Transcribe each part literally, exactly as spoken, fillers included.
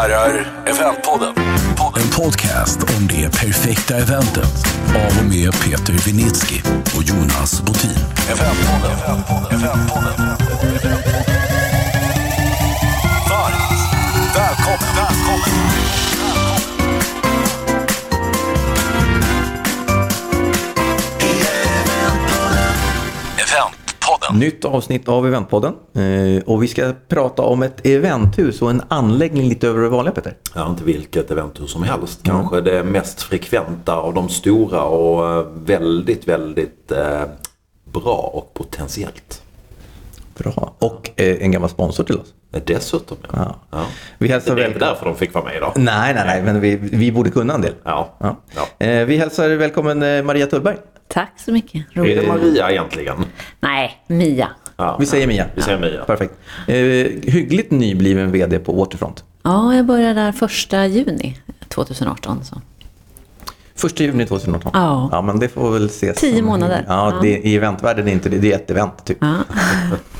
herrar, Eventpodden. Podden. En podcast om det perfekta eventet. Av och med Peter Winitsky och Jonas Botin. Eventpodden. Eventpodden. Eventpodden. Eventpodden. Varmt. Välkommen. Välkommen. Nytt avsnitt av Eventpodden, eh, och vi ska prata om ett eventhus och en anläggning lite över det vanliga, Peter. Ja, inte vilket eventhus som helst. Kanske mm. det mest frekventa av de stora och väldigt, väldigt eh, bra och potentiellt. Bra. Och eh, en gammal sponsor till oss. Dessutom, ja. ja. ja. Vi hälsar det är väl... inte därför de fick vara med idag. Nej, nej, nej, men vi, vi borde kunna en del. Ja. Ja. Ja. Eh, vi hälsar välkommen eh, Mia Tullberg. Tack så mycket. Roligt. Är det Maria egentligen? Nej, Mia. Ja, vi säger Mia. Vi säger Mia. Ja. Perfekt. Eh, hyggligt nybliven vd på Waterfront. Ja, jag började där första juni tjugo arton. Så. Första juni tjugo arton? Ja. Ja, men det får väl ses. Tio som... månader. Ja, ja. Det, i eventvärlden är inte det. Det är ett event typ. Ja.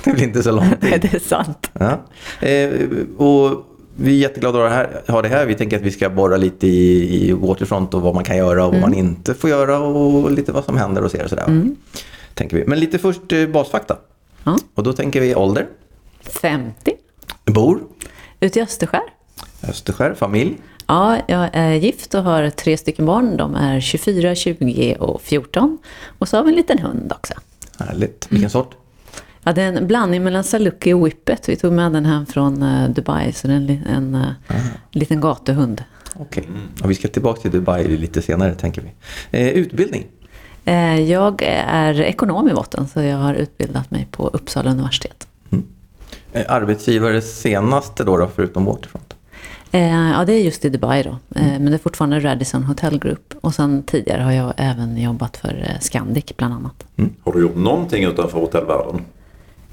Det blir inte så långt. Nej, det är sant. Ja. Eh, och... Vi är jätteglada att ha det här. Vi tänker att vi ska borra lite i, i Waterfront och vad man kan göra och mm. vad man inte får göra och lite vad som händer och, ser och sådär. Mm. Tänker vi. Men lite först basfakta. Ja. Och då tänker vi ålder. femtio. Bor? Ute i Österskär. Österskär, familj? Ja, jag är gift och har tre stycken barn. De är tjugofyra, tjugo och fjorton. Och så har vi en liten hund också. Härligt. Vilken mm. sort? Ja, det är en blandning mellan Saluki och Whippet. Vi tog med den här från Dubai, så det är en, en, en liten gatuhund. Okej, okay. Och vi ska tillbaka till Dubai lite senare, tänker vi. Eh, utbildning? Eh, jag är ekonom i botten, så jag har utbildat mig på Uppsala universitet. Mm. Eh, arbetsgivare senaste då, då förutom Waterfront? Eh, ja, det är just i Dubai då. Eh, mm. Men det är fortfarande Radisson Hotel Group. Och sen tidigare har jag även jobbat för Scandic bland annat. Mm. Har du gjort någonting utanför hotellvärlden?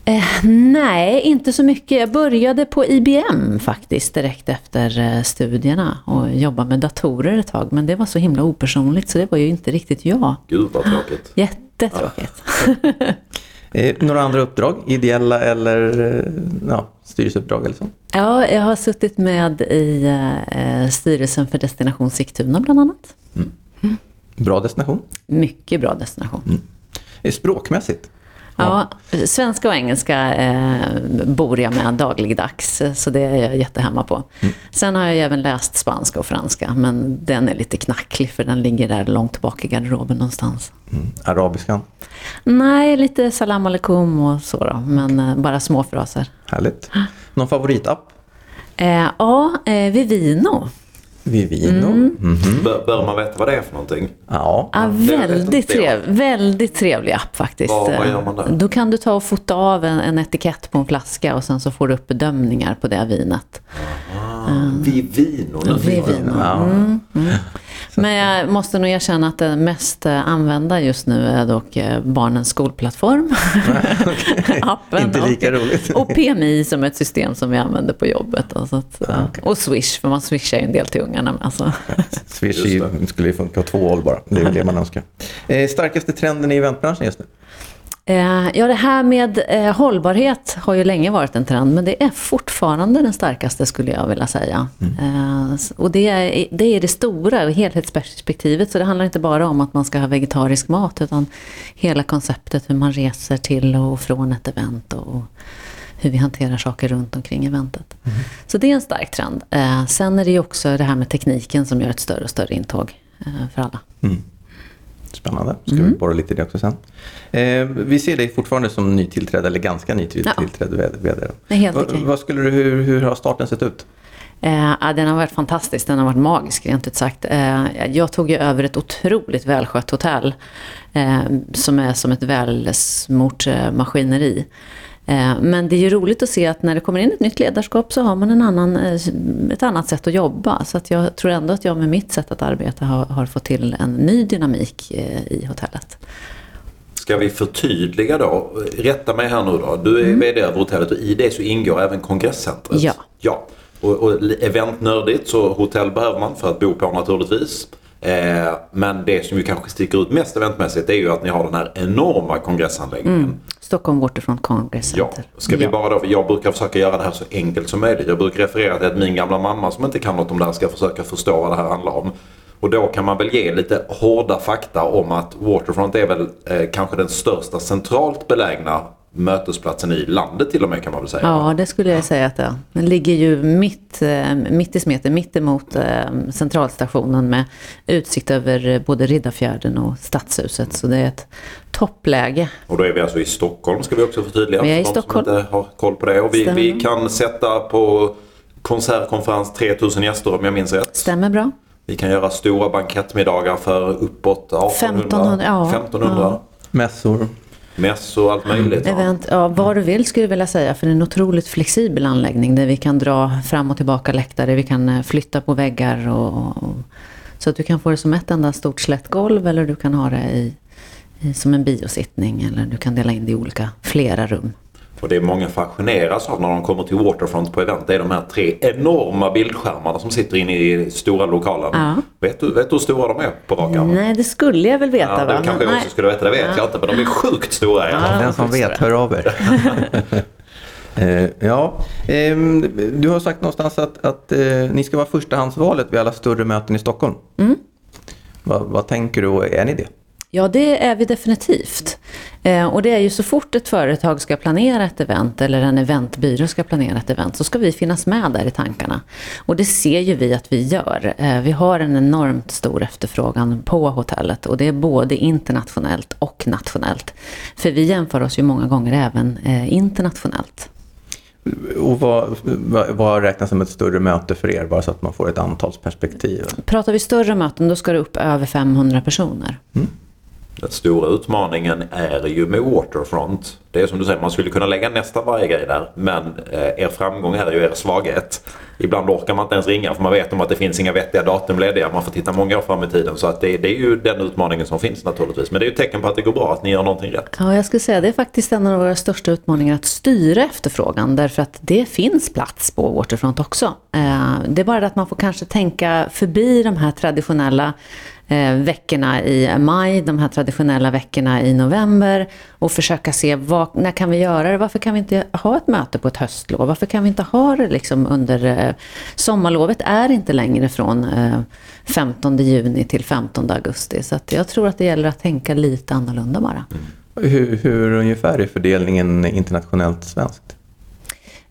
Eh, nej, inte så mycket. Jag började på I B M faktiskt direkt efter studierna och jobbade med datorer ett tag. Men det var så himla opersonligt så det var ju inte riktigt jag. Gud vad tråkigt. Jättetråkigt. Ja. eh, några andra uppdrag? Ideella eller ja, styrelseuppdrag eller så? Ja, jag har suttit med i eh, styrelsen för Destination Sigtuna bland annat. Mm. Mm. Bra destination? Mycket bra destination. Mm. Eh, språkmässigt? Ja, svenska och engelska eh, bor jag med dagligdags, så det är jag jättehemma på. Mm. Sen har jag även läst spanska och franska, men den är lite knacklig för den ligger där långt bak i garderoben någonstans. Mm. Arabiskan? Nej, lite salam alaikum och så då, men eh, bara små fraser. Härligt. Någon favoritapp? Eh, ja, eh, Vivino. Vivino. Mm. Mm-hmm. Bör, bör man veta vad det är för någonting? Ja, ja väldigt, trev, väldigt trevlig app faktiskt. Vad, vad gör man där? Då kan du ta och fota av en, en etikett på en flaska och sen så får du upp bedömningar på det vinet. Ah, mm. Vivino. Vivino. Ja. Mm, mm. Men jag måste nog erkänna att det mest använda just nu är dock barnens skolplattform. Okay. Appen. Inte lika roligt. Och P M I som ett system som vi använder på jobbet. Och, så att, ah, okay. Och Swish, för man swishar ju en del till ungarna. Alltså. Swish skulle ju funka två år bara. Det är det man önskar. Eh, starkaste trenden i eventbranschen just nu? Ja, det här med hållbarhet har ju länge varit en trend, men det är fortfarande den starkaste skulle jag vilja säga. Mm. Och det är, det är det stora och helhetsperspektivet, så det handlar inte bara om att man ska ha vegetarisk mat utan hela konceptet hur man reser till och från ett event och hur vi hanterar saker runt omkring eventet. Mm. Så det är en stark trend. Sen är det ju också det här med tekniken som gör ett större och större intåg för alla. Mm. Spännande. Ska mm. vi borra lite det också sen. Eh, vi ser dig fortfarande som nytillträdd eller ganska nytillträdd ja. vd. Helt Va, okej. Vad skulle du, hur, hur har starten sett ut? Eh, den har varit fantastisk, den har varit magisk rent ut sagt. Eh, jag tog ju över ett otroligt välskött hotell eh, som är som ett välsmort eh, maskineri. Men det är ju roligt att se att när det kommer in ett nytt ledarskap så har man en annan, ett annat sätt att jobba. Så att jag tror ändå att jag med mitt sätt att arbeta har, har fått till en ny dynamik i hotellet. Ska vi förtydliga då? Rätta mig här nu då. Du är mm. vd över hotellet och i det så ingår även kongresscentret. Ja. ja. Och, och eventnördigt så hotell behöver man för att bo på naturligtvis. Eh, men det som ju kanske sticker ut mest eventmässigt är ju att ni har den här enorma kongressanläggningen. Mm. Stockholm Waterfront Congress Center. Ja. Ska vi ja. bara då, jag brukar försöka göra det här så enkelt som möjligt. Jag brukar referera till att min gamla mamma som inte kan något om det här ska försöka förstå vad det här handlar om. Och då kan man väl ge lite hårda fakta om att Waterfront är väl eh, kanske den största centralt belägna mötesplatsen i landet till och med, kan man väl säga. Ja, det skulle jag säga att det. Den ligger ju mitt, mitt i smeten, mitt emot centralstationen med utsikt över både Riddarfjärden och Stadshuset. Så det är ett toppläge. Och då är vi alltså i Stockholm, ska vi också förtydliga. Vi är i Stockholm. Som inte har koll på det. Och vi, vi kan sätta på konsertkonferens tre tusen gäster om jag minns rätt. Stämmer bra. Vi kan göra stora bankettmiddagar för uppåt arton hundra. Ja, femtonhundra. Ja. Mässor. Mäss och allt möjligt. Mm, event, ja, vad du vill skulle jag vilja säga, för det är en otroligt flexibel anläggning där vi kan dra fram och tillbaka läktare, vi kan flytta på väggar och, och, så att du kan få det som ett enda stort slättgolv, eller du kan ha det i, i, som en biosittning, eller du kan dela in det i olika flera rum. Och det är många fascineras av när de kommer till Waterfront på event, det är de här tre enorma bildskärmarna som sitter inne i stora lokalen. Ja. Vet du, vet du hur stora de är på rakan? Nej, det skulle jag väl veta. Ja, va? Du kanske också skulle veta, det vet ja. jag inte, men de är sjukt stora. Ja, den som vet, hör av er. eh, ja, eh, du har sagt någonstans att, att eh, ni ska vara förstahandsvalet vid alla större möten i Stockholm. Mm. Va, vad tänker du, är ni det? Ja, det är vi definitivt. Eh, och det är ju så fort ett företag ska planera ett event eller en eventbyrå ska planera ett event så ska vi finnas med där i tankarna. Och det ser ju vi att vi gör. Eh, vi har en enormt stor efterfrågan på hotellet och det är både internationellt och nationellt. För vi jämför oss ju många gånger även eh, internationellt. Och vad, vad, vad räknas som ett större möte för er, bara så att man får ett antalsperspektiv? Pratar vi större möten då ska det upp över femhundra personer. Mm. Den stora utmaningen är ju med Waterfront. Det är som du säger, man skulle kunna lägga nästan varje grej där. Men eh, er framgång här är ju er svaghet. Ibland orkar man inte ens ringa för man vet om att det finns inga vettiga datum lediga. Man får titta många år fram i tiden. Så att det, det är ju den utmaningen som finns naturligtvis. Men det är ju ett tecken på att det går bra, att ni gör någonting rätt. Ja, jag skulle säga det är faktiskt en av våra största utmaningar att styra efterfrågan. Därför att det finns plats på Waterfront också. Eh, det är bara att man får kanske tänka förbi de här traditionella Eh, veckorna i maj, de här traditionella veckorna i november och försöka se vad, när kan vi göra det, varför kan vi inte ha ett möte på ett höstlov, varför kan vi inte ha det liksom under eh, sommarlovet är inte längre från eh, femtonde juni till femtonde augusti, så att jag tror att det gäller att tänka lite annorlunda bara. Mm. Hur, hur ungefär är fördelningen internationellt svenskt?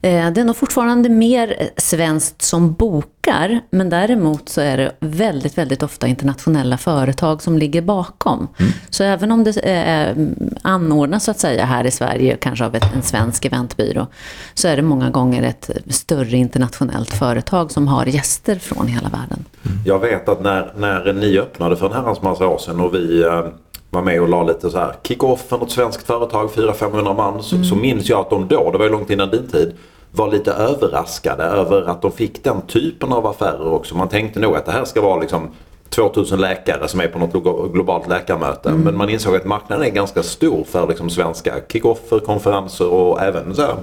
Det är nog fortfarande mer svenskt som bokar, men däremot så är det väldigt, väldigt ofta internationella företag som ligger bakom. Mm. Så även om det är anordnas så att säga här i Sverige, kanske av ett, en svensk eventbyrå, så är det många gånger ett större internationellt företag som har gäster från hela världen. Mm. Jag vet att när, när ni öppnade för en herrans massa år sedan och vi eh... var med och la lite så här kick-off för något svenskt företag, fyra till femhundra man, så, mm. så minns jag att de då, det var ju långt innan din tid, var lite överraskade över att de fick den typen av affärer också. Man tänkte nog att det här ska vara liksom tvåtusen läkare som är på något globalt läkarmöte, mm. men man insåg att marknaden är ganska stor för liksom svenska kick-offer, konferenser och även så här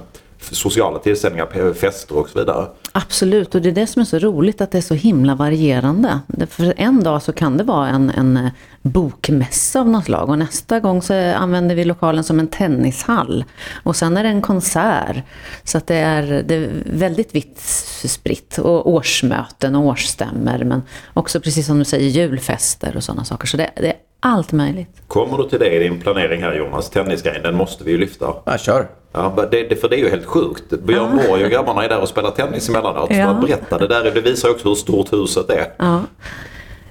sociala tillställningar, fester och så vidare. Absolut, och det är det som är så roligt att det är så himla varierande. För en dag så kan det vara en, en bokmässa av något slag och nästa gång så använder vi lokalen som en tennishall och sen är det en konsert. Så att det, är, det är väldigt vitt spritt och årsmöten och årsstämmer, men också precis som du säger julfester och sådana saker. Så det, det är allt möjligt. Kommer du till det i din planering här, Jonas? Tennisgrejen, den måste vi ju lyfta. Ja, kör. Ja, det, för det är ju helt sjukt. Björn Borg och grabbarna är där och spelar tennis emellanåt. Ja. Man berättar det där, det visar också hur stort huset är. Ja.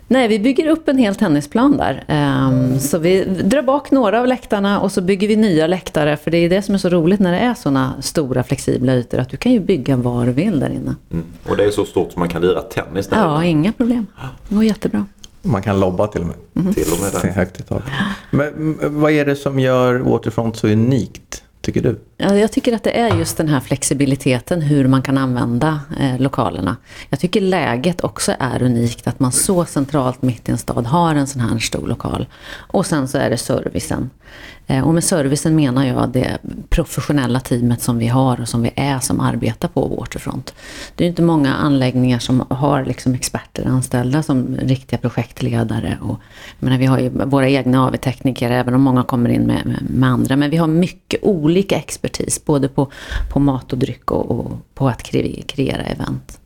Nej, vi bygger upp en hel tennisplan där. Um, så vi drar bak några av läktarna och så bygger vi nya läktare. För det är det som är så roligt när det är såna stora flexibla ytor. Att du kan ju bygga var du vill där inne. Mm. Och det är så stort som man kan lira tennis där. Ja, inga problem. Det går jättebra. Man kan lobba till och med. Mm. Till och med det. Det är högt i taget. Men vad är det som gör Waterfront så unikt, tycker du? Ja, jag tycker att det är just den här flexibiliteten hur man kan använda eh, lokalerna. Jag tycker läget också är unikt att man så centralt mitt i en stad har en sån här stor lokal. Och sen så är det servicen. Eh, och med servicen menar jag det professionella teamet som vi har och som vi är som arbetar på Waterfront. Det är ju inte många anläggningar som har liksom experter anställda som riktiga projektledare. Och, jag menar, vi har ju våra egna A V-tekniker även om många kommer in med, med, med andra. Men vi har mycket olika experter. Både på, på mat och dryck och, och på att kre- kreera event.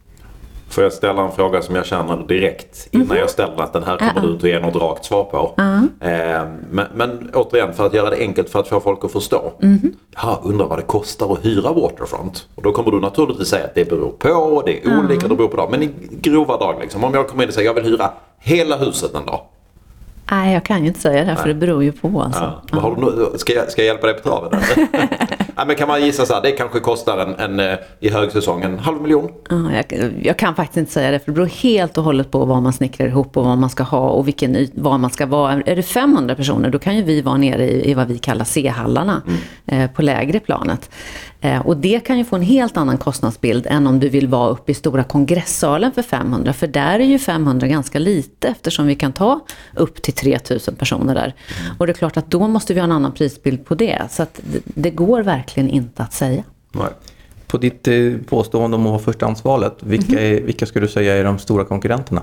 Får jag ställa en fråga som jag känner direkt innan mm-hmm. jag ställer att den här kommer uh-huh. du inte ge något rakt svar på. Uh-huh. Eh, men, men återigen för att göra det enkelt för att få folk att förstå. Mm-hmm. Ja, undrar vad det kostar att hyra Waterfront. Och då kommer du naturligtvis säga att det beror på, det är uh-huh. olika, det beror på det. Men i grova drag liksom. Om jag kommer in och säger att jag vill hyra hela huset en dag. Nej, jag kan ju inte säga det här för det beror ju på. Alltså. Ja. Du, ska, jag, ska jag hjälpa dig på traven? Nej, men kan man gissa så här, det kanske kostar en, en, i högsäsong en halv miljon? Ja, jag, jag kan faktiskt inte säga det för det beror helt och hållet på vad man snickrar ihop och vad man ska ha och vilken, vad man ska vara. Är det femhundra personer då kan ju vi vara nere i, i vad vi kallar C-hallarna mm. eh, på lägre planet. Eh, och det kan ju få en helt annan kostnadsbild än om du vill vara uppe i stora kongressalen för femhundra. För där är ju femhundra ganska lite eftersom vi kan ta upp till tre tusen personer där. Och det är klart att då måste vi ha en annan prisbild på det. Så att det, det går verkligen inte att säga. Nej. På ditt påstående om att ha förstahandsvalet, vilka, är, vilka skulle du säga är de stora konkurrenterna?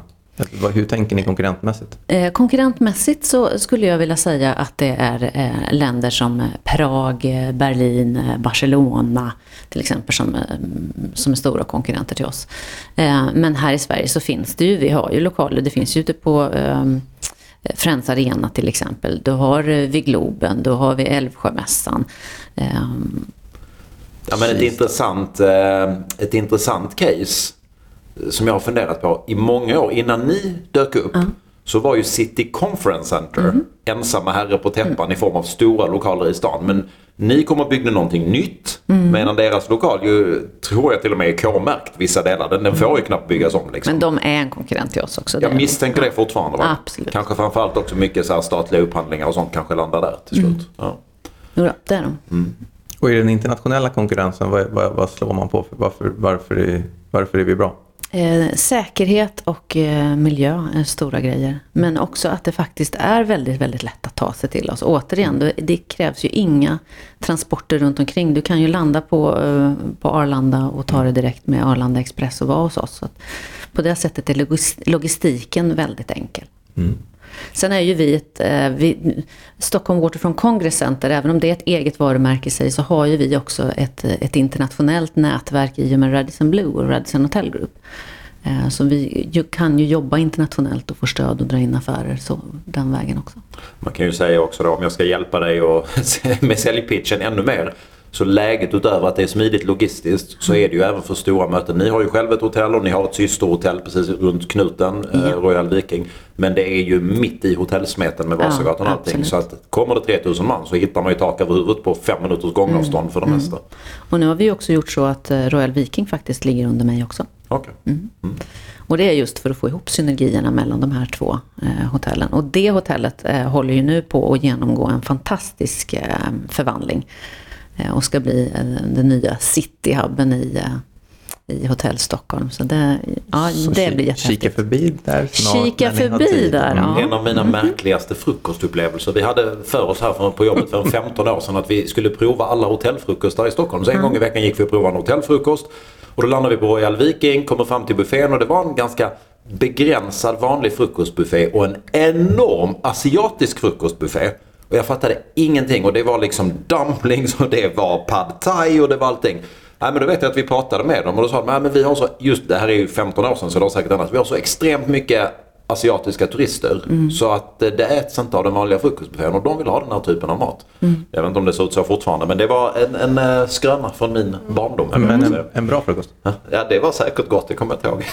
Hur tänker ni konkurrentmässigt? Konkurrentmässigt så skulle jag vilja säga att det är länder som Prag, Berlin, Barcelona till exempel som, som är stora konkurrenter till oss. Men här i Sverige så finns det ju, vi har ju lokaler, det finns ju ute på Fränz Arena till exempel. Då har vi Globen, då har vi Älvsjömässan. Um, ja, men ett intressant, ett intressant case som jag har funderat på i många år innan ni dök upp uh. så var ju City Conference Center mm. ensamma herre på täppan mm. i form av stora lokaler i stan. Men ni kom och byggde någonting nytt mm. medan deras lokal ju, tror jag till och med är K-märkt vissa delar. Den, den får ju knappt byggas om. Liksom. Men de är en konkurrent till oss också. Jag misstänker det fortfarande. Va? Absolut. Kanske framförallt också mycket så här statliga upphandlingar och sånt kanske landar där till slut. Mm. Ja. Jo, det är de. Mm. Och i den internationella konkurrensen, vad, vad, vad slår man på? Varför, varför, är, varför är vi bra? Eh, säkerhet och eh, miljö är stora grejer. Men också att det faktiskt är väldigt, väldigt lätt att ta sig till oss. Återigen, det, det krävs ju inga transporter runt omkring. Du kan ju landa på, eh, på Arlanda och ta det direkt med Arlanda Express och vara hos oss. Så att på det sättet är logist- logistiken väldigt enkel. Mm. Sen är ju vi ett eh, vi, Stockholm Waterfront Congress Center, även om det är ett eget varumärke i sig så har ju vi också ett, ett internationellt nätverk i och med Radisson Blu och Radisson Hotel Group. Eh, så vi ju, kan ju jobba internationellt och få stöd och dra in affärer så den vägen också. Man kan ju säga också då, om jag ska hjälpa dig och med säljpitchen ännu mer. Så läget utöver att det är smidigt logistiskt så är det ju även för stora möten. Ni har ju själv ett hotell och ni har ett systerhotell precis runt knuten, mm. eh, Royal Viking. Men det är ju mitt i hotellsmeten med Vasagatan och ja, allting. Så att kommer det tre tusen man så hittar man ju tak över huvudet på fem minuters gångavstånd mm. för det mm. mesta. Och nu har vi också gjort så att Royal Viking faktiskt ligger under mig också. Okay. Mm. Mm. Och det är just för att få ihop synergierna mellan de här två eh, hotellen. Och det hotellet eh, håller ju nu på att genomgå en fantastisk eh, förvandling. Och ska bli den nya cityhubben i, i Hotell Stockholm. Så det, ja, så det k- blir jättehäftigt. Kika förbi där. Snart, kika förbi där, ja. En av mina mm-hmm. märkligaste frukostupplevelser. Vi hade för oss här på jobbet för femton år sedan att vi skulle prova alla hotellfrukostar i Stockholm. Så en mm. gång i veckan gick vi och provade en hotellfrukost. Och då landade vi på Royal Viking, kommer fram till buffén och det var en ganska begränsad vanlig frukostbuffé och en enorm asiatisk frukostbuffé. Och jag fattade ingenting och det var liksom dumplings och det var pad thai och det var allting. Nej, men då vet jag att vi pratade med dem och då sa de, nej men vi har så, just det här är ju femton år sedan så det har säkert annars, vi har så extremt mycket asiatiska turister mm. så att det äts inte av den vanliga frukostbuffén och de vill ha den här typen av mat. Mm. Jag vet inte om det såg ut så fortfarande men det var en, en skröna från min barndom. Mm. Men en, en bra frukost. Ja, det var säkert gott, det kommer jag ihåg.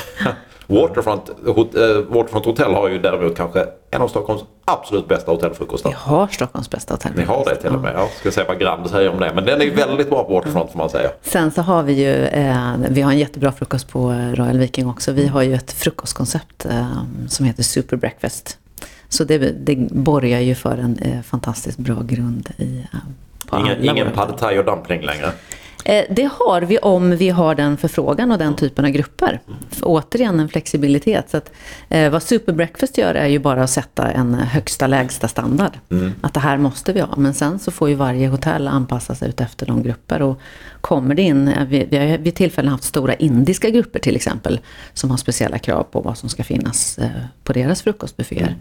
Waterfront, hot, äh, Waterfront Hotel har ju däremot kanske en av Stockholms absolut bästa hotellfrukost. Vi har Stockholms bästa hotellfrukost. Ni har det till och med. Jag ska säga vad Grand säger om det. Men den är ju väldigt bra på Waterfront får man säga. Sen så har vi ju, eh, vi har en jättebra frukost på Royal Viking också. Vi har ju ett frukostkoncept eh, som heter Super Breakfast. Så det, det borgar ju för en eh, fantastiskt bra grund i eh, Ingen, ingen pad thai och dumpling längre. Det har vi om vi har den förfrågan och den typen av grupper. För återigen en flexibilitet. Så att, eh, vad Super Breakfast gör är ju bara att sätta en högsta lägsta standard. Mm. Att det här måste vi ha. Men sen så får ju varje hotell anpassa sig ut efter de grupper. Och kommer det in, vi, vi har vid tillfällen haft stora indiska grupper till exempel. Som har speciella krav på vad som ska finnas eh, på deras frukostbufféer. Mm.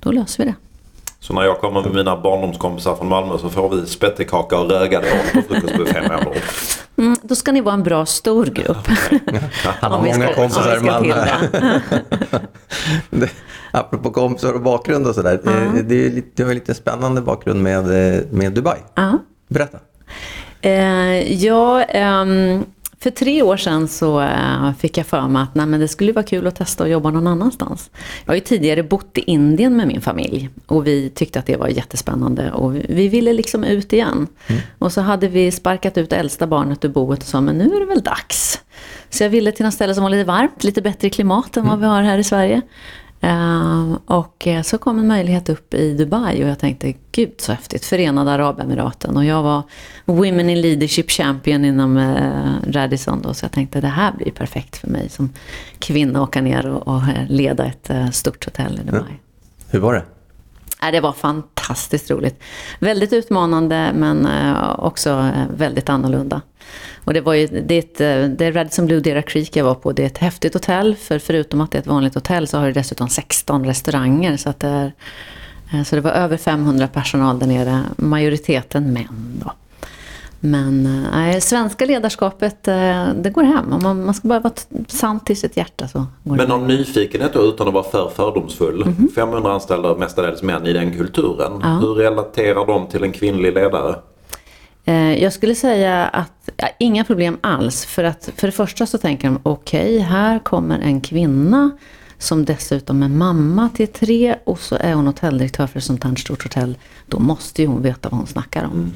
Då löser vi det. Så när jag kommer med mina barndomskompisar från Malmö så får vi spettekaka och rögade på frukostbuffé med ombord. Mm, då ska ni vara en bra stor grupp. Han har många kompisar i Malmö. det, apropå kompisar och bakgrund och sådär. Uh-huh. Det, det, det har ju lite spännande bakgrund med, med Dubai. Uh-huh. Berätta. Uh, ja... Um... För tre år sedan så fick jag för mig att nej, men det skulle vara kul att testa att jobba någon annanstans. Jag har ju tidigare bott i Indien med min familj och vi tyckte att det var jättespännande och vi ville liksom ut igen. Mm. Och så hade vi sparkat ut äldsta barnet ur boet och sa men nu är det väl dags. Så jag ville till något ställe som var lite varmt, lite bättre klimat än vad vi har här i Sverige. Uh, och så kom en möjlighet upp i Dubai och jag tänkte, gud så häftigt, Förenade Arabemiraten, och jag var Women in Leadership Champion inom uh, Radisson då, så jag tänkte det här blir perfekt för mig som kvinna att åka ner och, och leda ett uh, stort hotell i Dubai. Mm. Hur var det? Uh, det var fantastiskt roligt, väldigt utmanande men uh, också uh, väldigt annorlunda. Och det var ju det, det Radisson Blu Deira Creek jag var på, det är ett häftigt hotell, för förutom att det är ett vanligt hotell så har det dessutom sexton restauranger, så att det, är, så det var över femhundra personal där nere, majoriteten män då. Men nej, svenska ledarskapet, det går hem. Man, man ska bara vara sant till sitt hjärta. Så går men någon nyfikenhet då, utan att vara för fördomsfull. Mm-hmm. femhundra anställda, mestadels män i den kulturen. Ja. Hur relaterar de till en kvinnlig ledare? Jag skulle säga att ja, inga problem alls, för att för det första så tänker de okej, okay, här kommer en kvinna som dessutom är mamma till tre och så är hon hotelldirektör för ett sånt här stort hotell, då måste ju hon veta vad hon snackar om. Mm.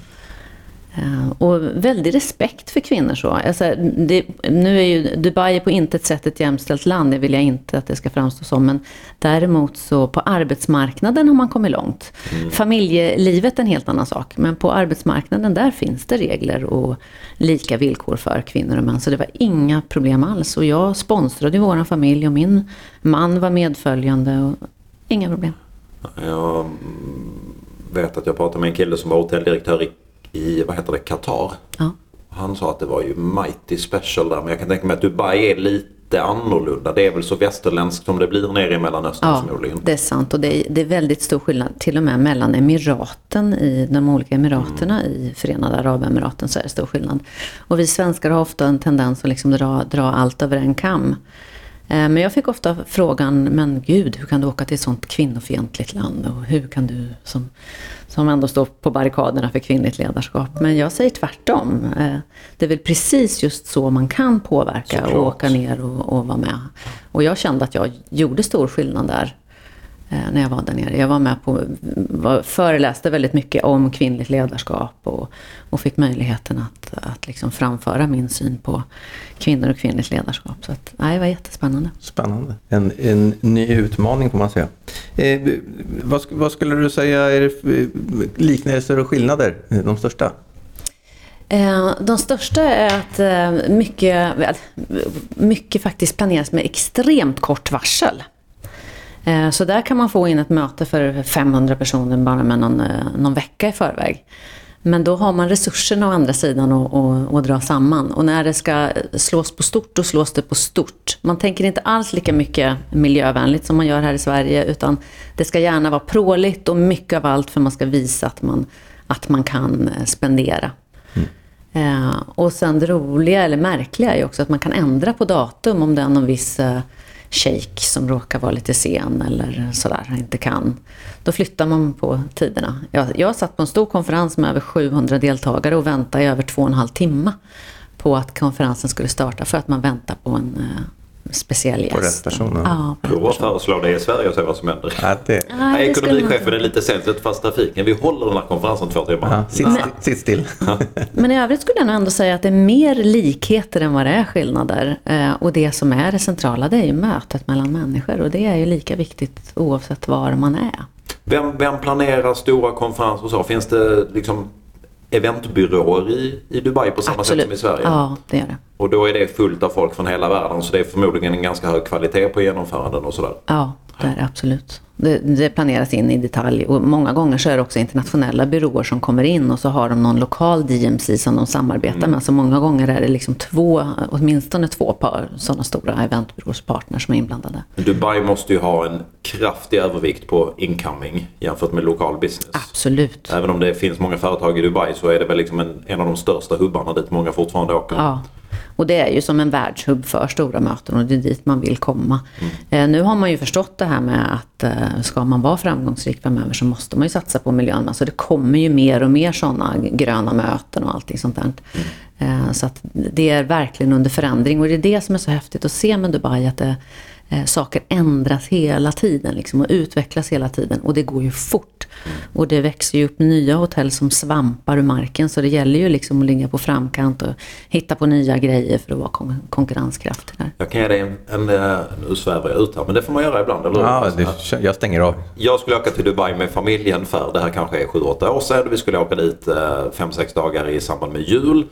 Och väldigt respekt för kvinnor så. Alltså, det, nu är ju Dubai på intet sätt ett jämställt land, det vill jag inte att det ska framstå som, men däremot så på arbetsmarknaden har man kommit långt. Mm. Familjelivet är en helt annan sak, men på arbetsmarknaden där finns det regler och lika villkor för kvinnor och män, så det var inga problem alls. Och jag sponsrade ju vår familj och min man var medföljande och inga problem. Jag vet att jag pratade med en kille som var hotelldirektör i i, vad heter det, Qatar. Ja. Han sa att det var ju mighty special där, men jag kan tänka mig att Dubai är lite annorlunda. Det är väl så västerländskt som det blir nere i Mellanöstern. Ja, förmodligen. Det är sant, och det är, det är väldigt stor skillnad till och med mellan emiraten, i de olika emiraterna. Mm. I Förenade Arabemiraten så är det stor skillnad. Och vi svenskar har ofta en tendens att liksom dra, dra allt över en kam. Men jag fick ofta frågan, men gud, hur kan du åka till ett sånt kvinnofientligt land? Och hur kan du som, som ändå står på barrikaderna för kvinnligt ledarskap? Men jag säger tvärtom. Det är väl precis just så man kan påverka. Såklart. Och åka ner och, och vara med. Och jag kände att jag gjorde stor skillnad där när jag var där nere. Jag var med på, var, föreläste väldigt mycket om kvinnligt ledarskap och, och fick möjligheten att, att liksom framföra min syn på kvinnor och kvinnligt ledarskap. Så att, nej, det var jättespännande. Spännande. En, en ny utmaning får man säga. Eh, vad, vad skulle du säga är liknelser och skillnader, de största? De största är att mycket, mycket faktiskt planeras med extremt kort varsel. Så där kan man få in ett möte för femhundra personer bara med någon, någon vecka i förväg. Men då har man resurserna å andra sidan och, och, och dra samman. Och när det ska slås på stort, då slås det på stort. Man tänker inte alls lika mycket miljövänligt som man gör här i Sverige, utan det ska gärna vara pråligt och mycket av allt, för man ska visa att man, att man kan spendera. Mm. Eh, och sen det roliga eller märkliga är också att man kan ändra på datum om det är någon viss shake som råkar vara lite sen eller sådär, inte kan. Då flyttar man på tiderna. Jag, jag satt på en stor konferens med över sjuhundra deltagare och väntade i över två och en halv timme på att konferensen skulle starta, för att man väntar på en eh, speciell gäst. På rätt person. Ja, på rätt person. Jag föreslår det i Sverige och se vad som händer. Ja, det. Ja, det ekonomichefen är lite sent, fast trafiken. Vi håller den här konferensen två timmar. Ja, sitt, men, sitt still. Ja. Men i övrigt skulle jag nog ändå säga att det är mer likheter än vad det är skillnader. Eh, och det som är det centrala, det är ju mötet mellan människor. Och det är ju lika viktigt oavsett var man är. Vem, vem planerar stora konferenser och så? Finns det liksom eventbyråer i, i Dubai på samma Absolut. Sätt som i Sverige. Ja, det är det. Och då är det fullt av folk från hela världen, så det är förmodligen en ganska hög kvalitet på genomföranden och sådär. Ja, det är det absolut. Det, det planeras in i detalj, och många gånger så är det också internationella byråer som kommer in och så har de någon lokal D M C som de samarbetar mm. med. Så många gånger är det liksom två, åtminstone två par sådana stora eventbyråspartner som är inblandade. Dubai måste ju ha en kraftig övervikt på incoming jämfört med lokal business. Absolut. Även om det finns många företag i Dubai så är det väl liksom en, en av de största hubbarna dit många fortfarande åker. Ja. Och det är ju som en världshubb för stora möten och det är dit man vill komma. Mm. Eh, nu har man ju förstått det här med att eh, ska man vara framgångsrik framöver så måste man ju satsa på miljön. Alltså det kommer ju mer och mer sådana gröna möten och allting sånt där. Mm. Eh, så att det är verkligen under förändring och det är det som är så häftigt att se med Dubai, att det, eh, saker ändras hela tiden liksom, och utvecklas hela tiden och det går ju fort. Mm. Och det växer ju upp nya hotell som svampar ur marken, så det gäller ju liksom att ligga på framkant och hitta på nya grejer för att vara kon- konkurrenskraftig där. Jag kan ge dig en, en, en nu svävar jag ut här, men det får man göra ibland, eller? Ja, det, jag stänger av. Jag skulle åka till Dubai med familjen för det här kanske är sju åtta år sedan. Vi skulle åka dit fem sex dagar i samband med jul.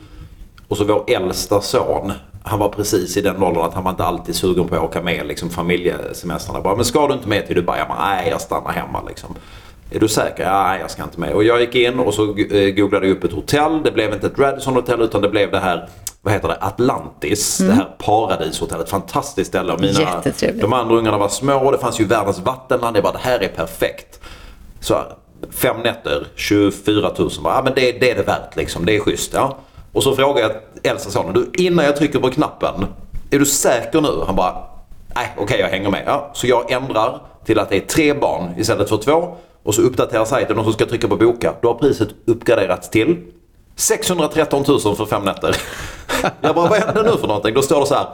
Och så vår äldsta son, han var precis i den åldern att han var inte alltid sugen på att åka med liksom familjesemestrarna. Bara, men ska du inte med till Dubai? Jag bara, nej, jag stannar hemma liksom. Är du säker? Nej, jag ska inte med. Och jag gick in och så googlade jag upp ett hotell. Det blev inte ett Radisson hotell utan det blev det här, vad heter det? Atlantis. Mm. Det här paradishotellet. Fantastiskt ställe. Och mina, de andra ungarna var små och det fanns ju världens vattenland. Det var det här är perfekt. Så fem nätter, tjugofyra tusen. Ja, men det, det är det värt liksom. Det är schysst. Ja. Och så frågade jag äldsta sonen, du, innan jag trycker på knappen, är du säker nu? Han bara, nej okej okay, jag hänger med. Ja. Så jag ändrar till att det är tre barn istället för två. Och så uppdaterar sajten och så ska trycka på boka. Då har priset uppgraderats till sexhundratretton tusen för fem nätter. Jag bara, vad händer nu för någonting? Då står det så här.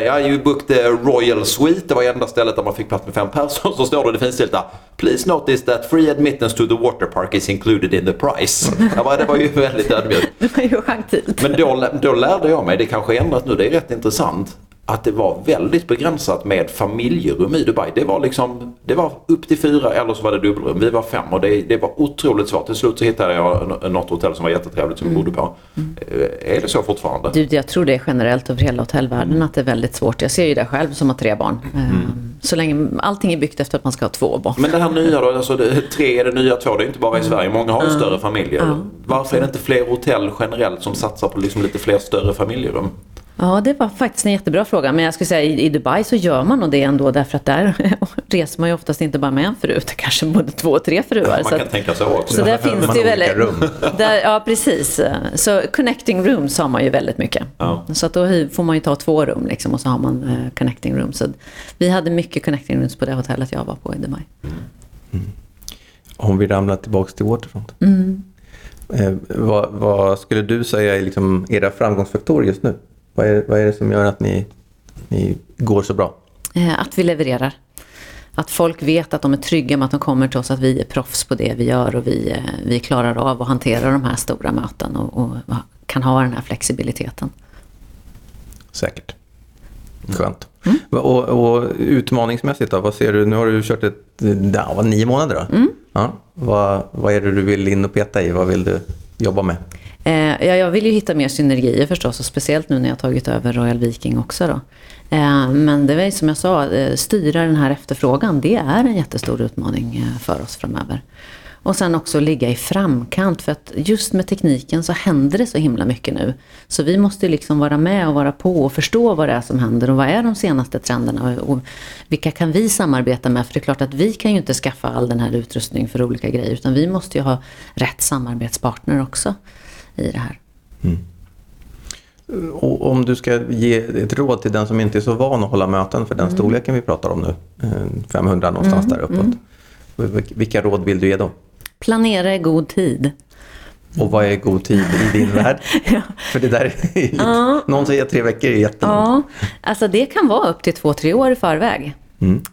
Jag har ju booked the Royal Suite. Det var enda stället där man fick plats med fem personer. Så står det, det finns till där. Please notice that free admittance to the water park is included in the price. Jag bara, det var ju väldigt ödmjukt. Det var ju gentilt. Men då, då lärde jag mig, det kanske är ändrat nu, det är rätt intressant. Att det var väldigt begränsat med familjerum i Dubai. Det var liksom, det var upp till fyra eller så var det dubbelrum. Vi var fem och det, det var otroligt svårt. Till slut så hittade jag något hotell som var jättetrevligt som vi bodde på. Mm. Är det så fortfarande? Du, jag tror det är generellt över hela hotellvärlden mm. att det är väldigt svårt. Jag ser ju det själv som har tre barn. Mm. Så länge allting är byggt efter att man ska ha två barn. Men det här nya då, alltså det, tre är det nya två, det är inte bara i Sverige. Många har mm. större familjer. Mm. Varför är det inte fler hotell generellt som satsar på liksom lite fler större familjerum? Ja, det var faktiskt en jättebra fråga. Men jag skulle säga i Dubai så gör man nog det ändå, därför att där reser man ju oftast inte bara med en fru, utan kanske både två och tre fruar. Man så kan att, tänka sig också. Så där finns det ju väldigt... Rum. Där, ja, precis. Så connecting rooms har man ju väldigt mycket. Ja. Så att då får man ju ta två rum liksom, och så har man uh, connecting rooms. Så vi hade mycket connecting rooms på det hotellet jag var på i Dubai. Mm. Mm. Om vi ramlar tillbaka till Waterfront. Mm. Eh, vad, vad skulle du säga är liksom era framgångsfaktorer just nu? Vad är, vad är det som gör att ni, ni går så bra? Att vi levererar. Att folk vet att de är trygga med att de kommer till oss, att vi är proffs på det vi gör och vi, vi klarar av att hantera de här stora möten och, och kan ha den här flexibiliteten. Säkert. Skönt. Mm. Och, och utmaningsmässigt då, vad ser du? Nu har du kört ett, ja, nio månader då. Mm. Ja, vad, vad är det du vill in och peta i? Vad vill du jobba med? Eh, jag vill ju hitta mer synergier förstås, och speciellt nu när jag tagit över Royal Viking också då. Eh, men det är som jag sa, styra den här efterfrågan, det är en jättestor utmaning för oss framöver. Och sen också ligga i framkant, för att just med tekniken så händer det så himla mycket nu. Så vi måste liksom vara med och vara på och förstå vad det är som händer och vad är de senaste trenderna och vilka kan vi samarbeta med. För det är klart att vi kan ju inte skaffa all den här utrustningen för olika grejer, utan vi måste ju ha rätt samarbetspartner också i det här. Mm. Och om du ska ge ett råd till den som inte är så van att hålla möten för den mm. storleken vi pratar om nu, femhundra någonstans mm. där uppåt. Mm. Vilka råd vill du ge då? Planera i god tid. Och vad är god tid i din värld? Ja. För det där är lite, ja. Någon säger tre veckor är jättelångt. Ja, alltså det kan vara upp till två, tre år i förväg.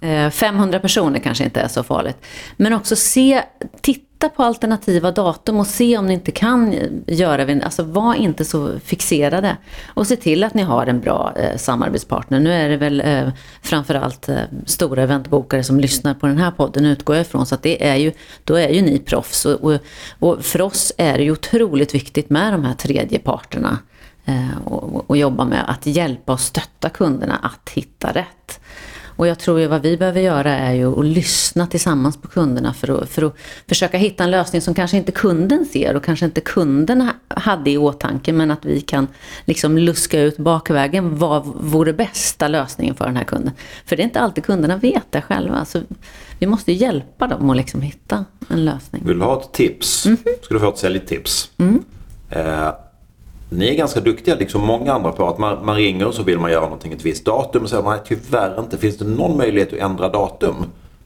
Mm. femhundra personer kanske inte är så farligt. Men också se, titta titta på alternativa datum och se om ni inte kan göra det. Alltså var inte så fixerade och se till att ni har en bra eh, samarbetspartner. Nu är det väl eh, framförallt eh, stora eventbokare som lyssnar på den här podden, utgår jag ifrån, så att det är ju, då är ju ni proffs och, och, och för oss är det ju otroligt viktigt med de här tredje parterna eh, och, och jobba med att hjälpa och stötta kunderna att hitta rätt. Och jag tror ju vad vi behöver göra är ju att lyssna tillsammans på kunderna för att, för att försöka hitta en lösning som kanske inte kunden ser och kanske inte kunden hade i åtanke, men att vi kan liksom luska ut bakvägen vad vore bästa lösningen för den här kunden. För det är inte alltid kunderna vet det själva, så vi måste hjälpa dem att liksom hitta en lösning. Vill du ha ett tips? Mm-hmm. Ska du få ett säljtips? Mm. Eh, Ni är ganska duktiga, liksom många andra, på att man, man ringer och så vill man göra någonting ett visst datum och säger nej tyvärr inte, finns det någon möjlighet att ändra datum?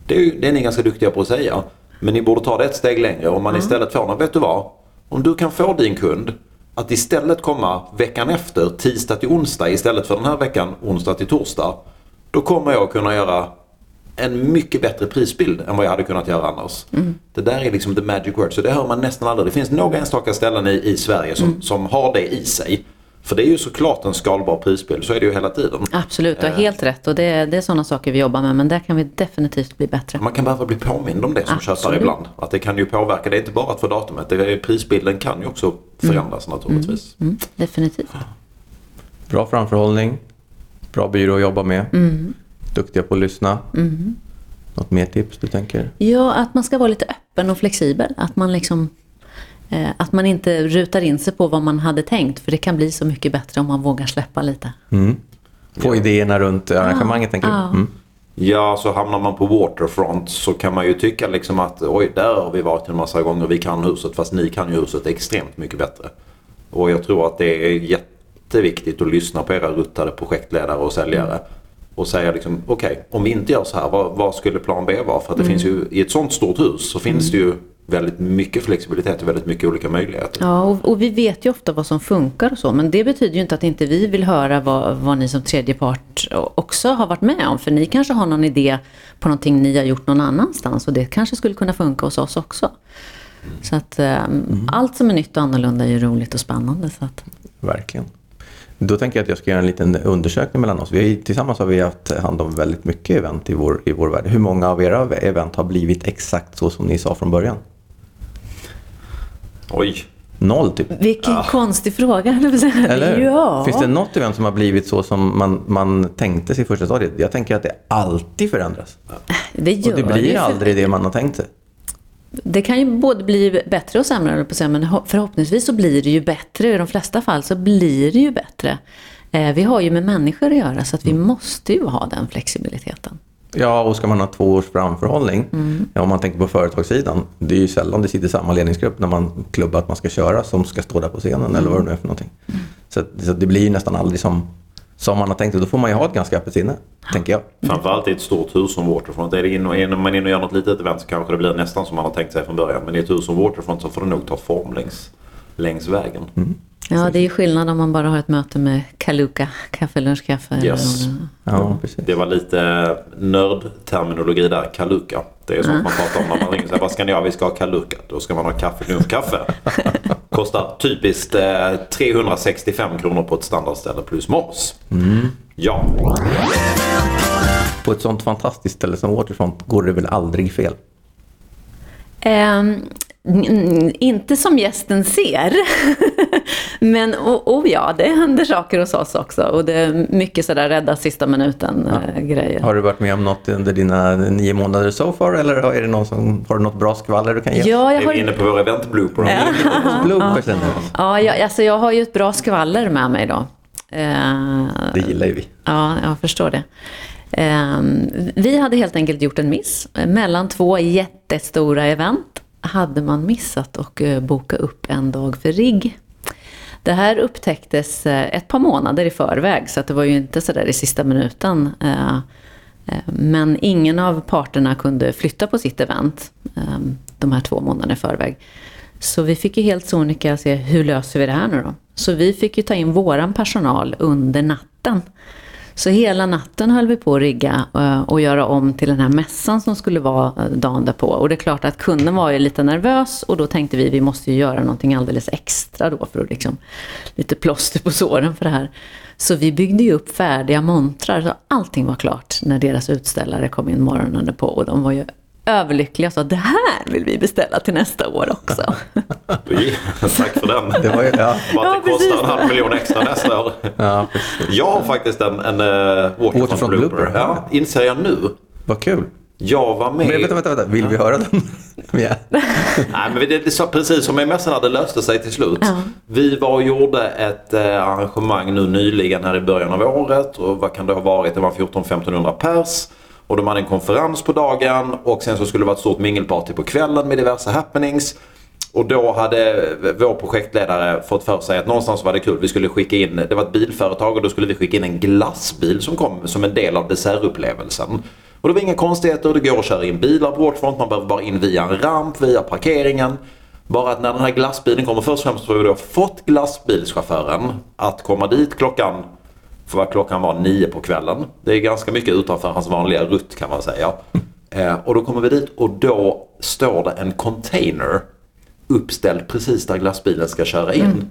Det är, ju, det är ni ganska duktiga på att säga. Men ni borde ta det ett steg längre om man mm. istället får någon, vet du vad? Om du kan få din kund att istället komma veckan efter, tisdag till onsdag istället för den här veckan, onsdag till torsdag, då kommer jag kunna göra en mycket bättre prisbild än vad jag hade kunnat göra annars. Mm. Det där är liksom the magic word. Så det hör man nästan aldrig. Det finns några enstaka ställen i, i Sverige som, mm. som har det i sig. För det är ju såklart en skalbar prisbild. Så är det ju hela tiden. Absolut, du har eh. helt rätt. Och det, det är sådana saker vi jobbar med. Men där kan vi definitivt bli bättre. Man kan behöva bli påmind om det som köpare ibland. Att det kan ju påverka. Det är inte bara att få datumet. Det är, prisbilden kan ju också förändras mm. naturligtvis. Mm. Mm. Definitivt. Bra framförhållning. Bra byrå att jobba med. Mm. Duktiga på att lyssna. Mm. Något mer tips du tänker? Ja, att man ska vara lite öppen och flexibel. Att man, liksom, eh, att man inte rutar in sig på vad man hade tänkt. För det kan bli så mycket bättre om man vågar släppa lite. Mm. Få ja. idéerna runt arrangemanget ja. tänker du? Ja. Mm. Ja, så hamnar man på Waterfront så kan man ju tycka liksom att oj, där har vi varit en massa gånger, vi kan huset. Fast ni kan ju huset extremt mycket bättre. Och jag tror att det är jätteviktigt att lyssna på era ruttade projektledare och säljare. Mm. Och säga liksom, okej, okay, om vi inte gör så här, vad, vad skulle plan B vara? För att det mm. finns ju, i ett sånt stort hus så finns mm. det ju väldigt mycket flexibilitet och väldigt mycket olika möjligheter. Ja, och, och vi vet ju ofta vad som funkar och så. Men det betyder ju inte att inte vi vill höra vad, vad ni som tredje part också har varit med om. För ni kanske har någon idé på någonting ni har gjort någon annanstans. Och det kanske skulle kunna funka hos oss också. Mm. Så att um, mm. allt som är nytt och annorlunda är ju roligt och spännande. Så att... Verkligen. Då tänker jag att jag ska göra en liten undersökning mellan oss. Vi, tillsammans har vi haft hand om väldigt mycket event i vår, i vår värld. Hur många av era event har blivit exakt så som ni sa från början? Oj. Noll typ. Vilken ah. konstig fråga. Eller ja. Finns det något event som har blivit så som man, man tänkte sig i första stadiet? Jag tänker att det alltid förändras. Det gör och det blir det för... aldrig det man har tänkt sig. Det kan ju både bli bättre och sämre, men förhoppningsvis så blir det ju bättre. I de flesta fall så blir det ju bättre. Vi har ju med människor att göra, så att vi måste ju ha den flexibiliteten. Ja, och ska man ha två års framförhållning, mm. ja, om man tänker på företagssidan, det är ju sällan det sitter samma ledningsgrupp när man klubbar att man ska köra som ska stå där på scenen mm. eller vad det nu är för någonting. Mm. Så, så det blir ju nästan aldrig som... som man har tänkt, då får man ju ha ett ganska öppet sinne, tänker jag. Framförallt i ett stort hus som Waterfront. Är det in och, är man in och gör något litet event så kanske det blir nästan som man har tänkt sig från början. Men i ett hus som Waterfront så får det nog ta form längs, längs vägen. Mm. Ja, det är ju skillnad om man bara har ett möte med Kaluka, kaffe, lunch, kaffe. Yes. Eller... Ja, precis. Det var lite nördterminologi där, Kaluka. Det är sånt man pratar om när man ringer. Så här, vad ska ni ha? Vi ska ha Kaluka. Då ska man ha kaffe, lunch, kaffe. Kostar typiskt eh, trehundrasextiofem kronor på ett standardställe plus moms. Mm. Ja. På ett sånt fantastiskt ställe som Waterfront går det väl aldrig fel? Um, n- inte som gästen ser. Men oh, oh ja, det händer saker hos oss också. Och det är mycket sådär rädda sista minuten ja. äh, grejer. Har du varit med om något under dina nio månader so far? Eller är det någon som, har du något bra skvaller du kan ge? Ja, jag har... Är vi inne på vår event blooper? Ja, ja jag, alltså jag har ju ett bra skvaller med mig då. Uh, det gillar ju vi. Ja, jag förstår det. Vi hade helt enkelt gjort en miss. Mellan två jättestora event hade man missat och boka upp en dag för rigg. Det här upptäcktes ett par månader i förväg, så att det var ju inte sådär i sista minuten. Men ingen av parterna kunde flytta på sitt event de här två månaderna i förväg. Så vi fick ju helt sonika se hur löser vi det här nu då. Så vi fick ju ta in våran personal under natten. Så hela natten höll vi på att rigga och göra om till den här mässan som skulle vara dagen därpå. Och det är klart att kunden var ju lite nervös och då tänkte vi vi måste ju göra någonting alldeles extra då för att liksom lite plåster på såren för det här. Så vi byggde ju upp färdiga montrar så allting var klart när deras utställare kom in morgonen därpå och de var ju överlyckliga så det här vill vi beställa till nästa år också. Tack för den. Det var ju, ja. Bara att det ja, kostar en halv miljon extra nästa år. Ja, jag har faktiskt en, en uh, Waterfront Blooper. Ja, inser jag nu. Vad kul. Jag var med. Men vänta, vänta, vänta. Vill vi höra den? Yeah. Nej, men det är precis som i mässan hade löst sig till slut. Ja. Vi var och gjorde ett eh, arrangemang nu nyligen här i början av året. Och vad kan det ha varit? Det var fjorton femtonhundra pers. Och de hade en konferens på dagen och sen så skulle det vara ett stort mingelparty på kvällen med diversa happenings. Och då hade vår projektledare fått för sig att någonstans var det kul. Vi skulle skicka in, det var ett bilföretag och då skulle vi skicka in en glassbil som kom som en del av dessertupplevelsen. Och det var inga konstigheter, det går att köra in bilar på Waterfront, man behöver bara in via en ramp, via parkeringen. Bara att när den här glassbilen kommer, först och främst så har vi då fått glassbilschauffören att komma dit klockan, för vad klockan var nio på kvällen. Det är ganska mycket utanför hans vanliga rutt kan man säga. Eh, och då kommer vi dit och då står det en container uppställd precis där glassbilen ska köra in. Mm.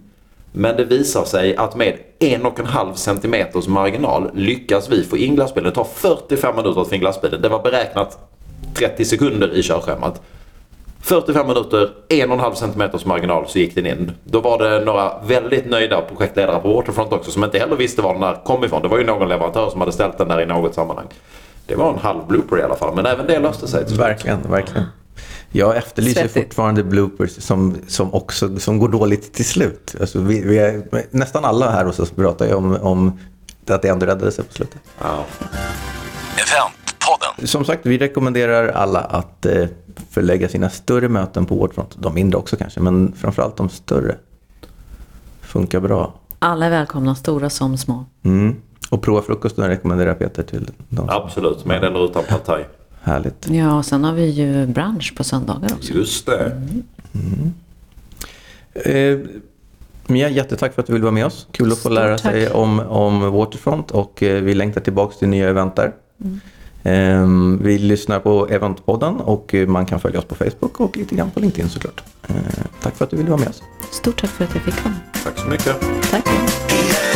Men det visar sig att med en och en halv centimeters marginal lyckas vi få in glassbilen. Det tar fyrtiofem minuter att få in glassbilen. Det var beräknat trettio sekunder i körschemat. fyrtiofem minuter, en och en halv centimeters marginal så gick den in. Då var det några väldigt nöjda projektledare på Waterfront också som inte heller visste var den där kom ifrån. Det var ju någon leverantör som hade ställt den där i något sammanhang. Det var en halv blooper i alla fall, men även det löste sig. Verkligen, verkligen. Jag efterlyser Svettigt. fortfarande bloopers som, som också som går dåligt till slut. Alltså vi, vi är, nästan alla här hos oss pratar ju om, om att det ändå räddade sig på slutet. Ja. Som sagt, vi rekommenderar alla att eh, förlägga sina större möten på Waterfront. De mindre också kanske, men framförallt de större. Funkar bra. Alla är välkomna, stora som små. Mm. Och prova frukosten rekommenderar Peter till dem. Absolut, med eller utan partaj. Härligt. Ja, och sen har vi ju brunch på söndagar också. Just det. Mm. Mm. Eh, Mia, jättetack för att du ville vara med oss. Kul att få lära Stort sig om, om Waterfront och eh, vi längtar tillbaka till nya event där. Mm. Vi lyssnar på Eventpodden och man kan följa oss på Facebook och lite grann på LinkedIn såklart. Tack för att du ville vara med oss. Stort tack för att jag fick komma. Tack så mycket. Tack.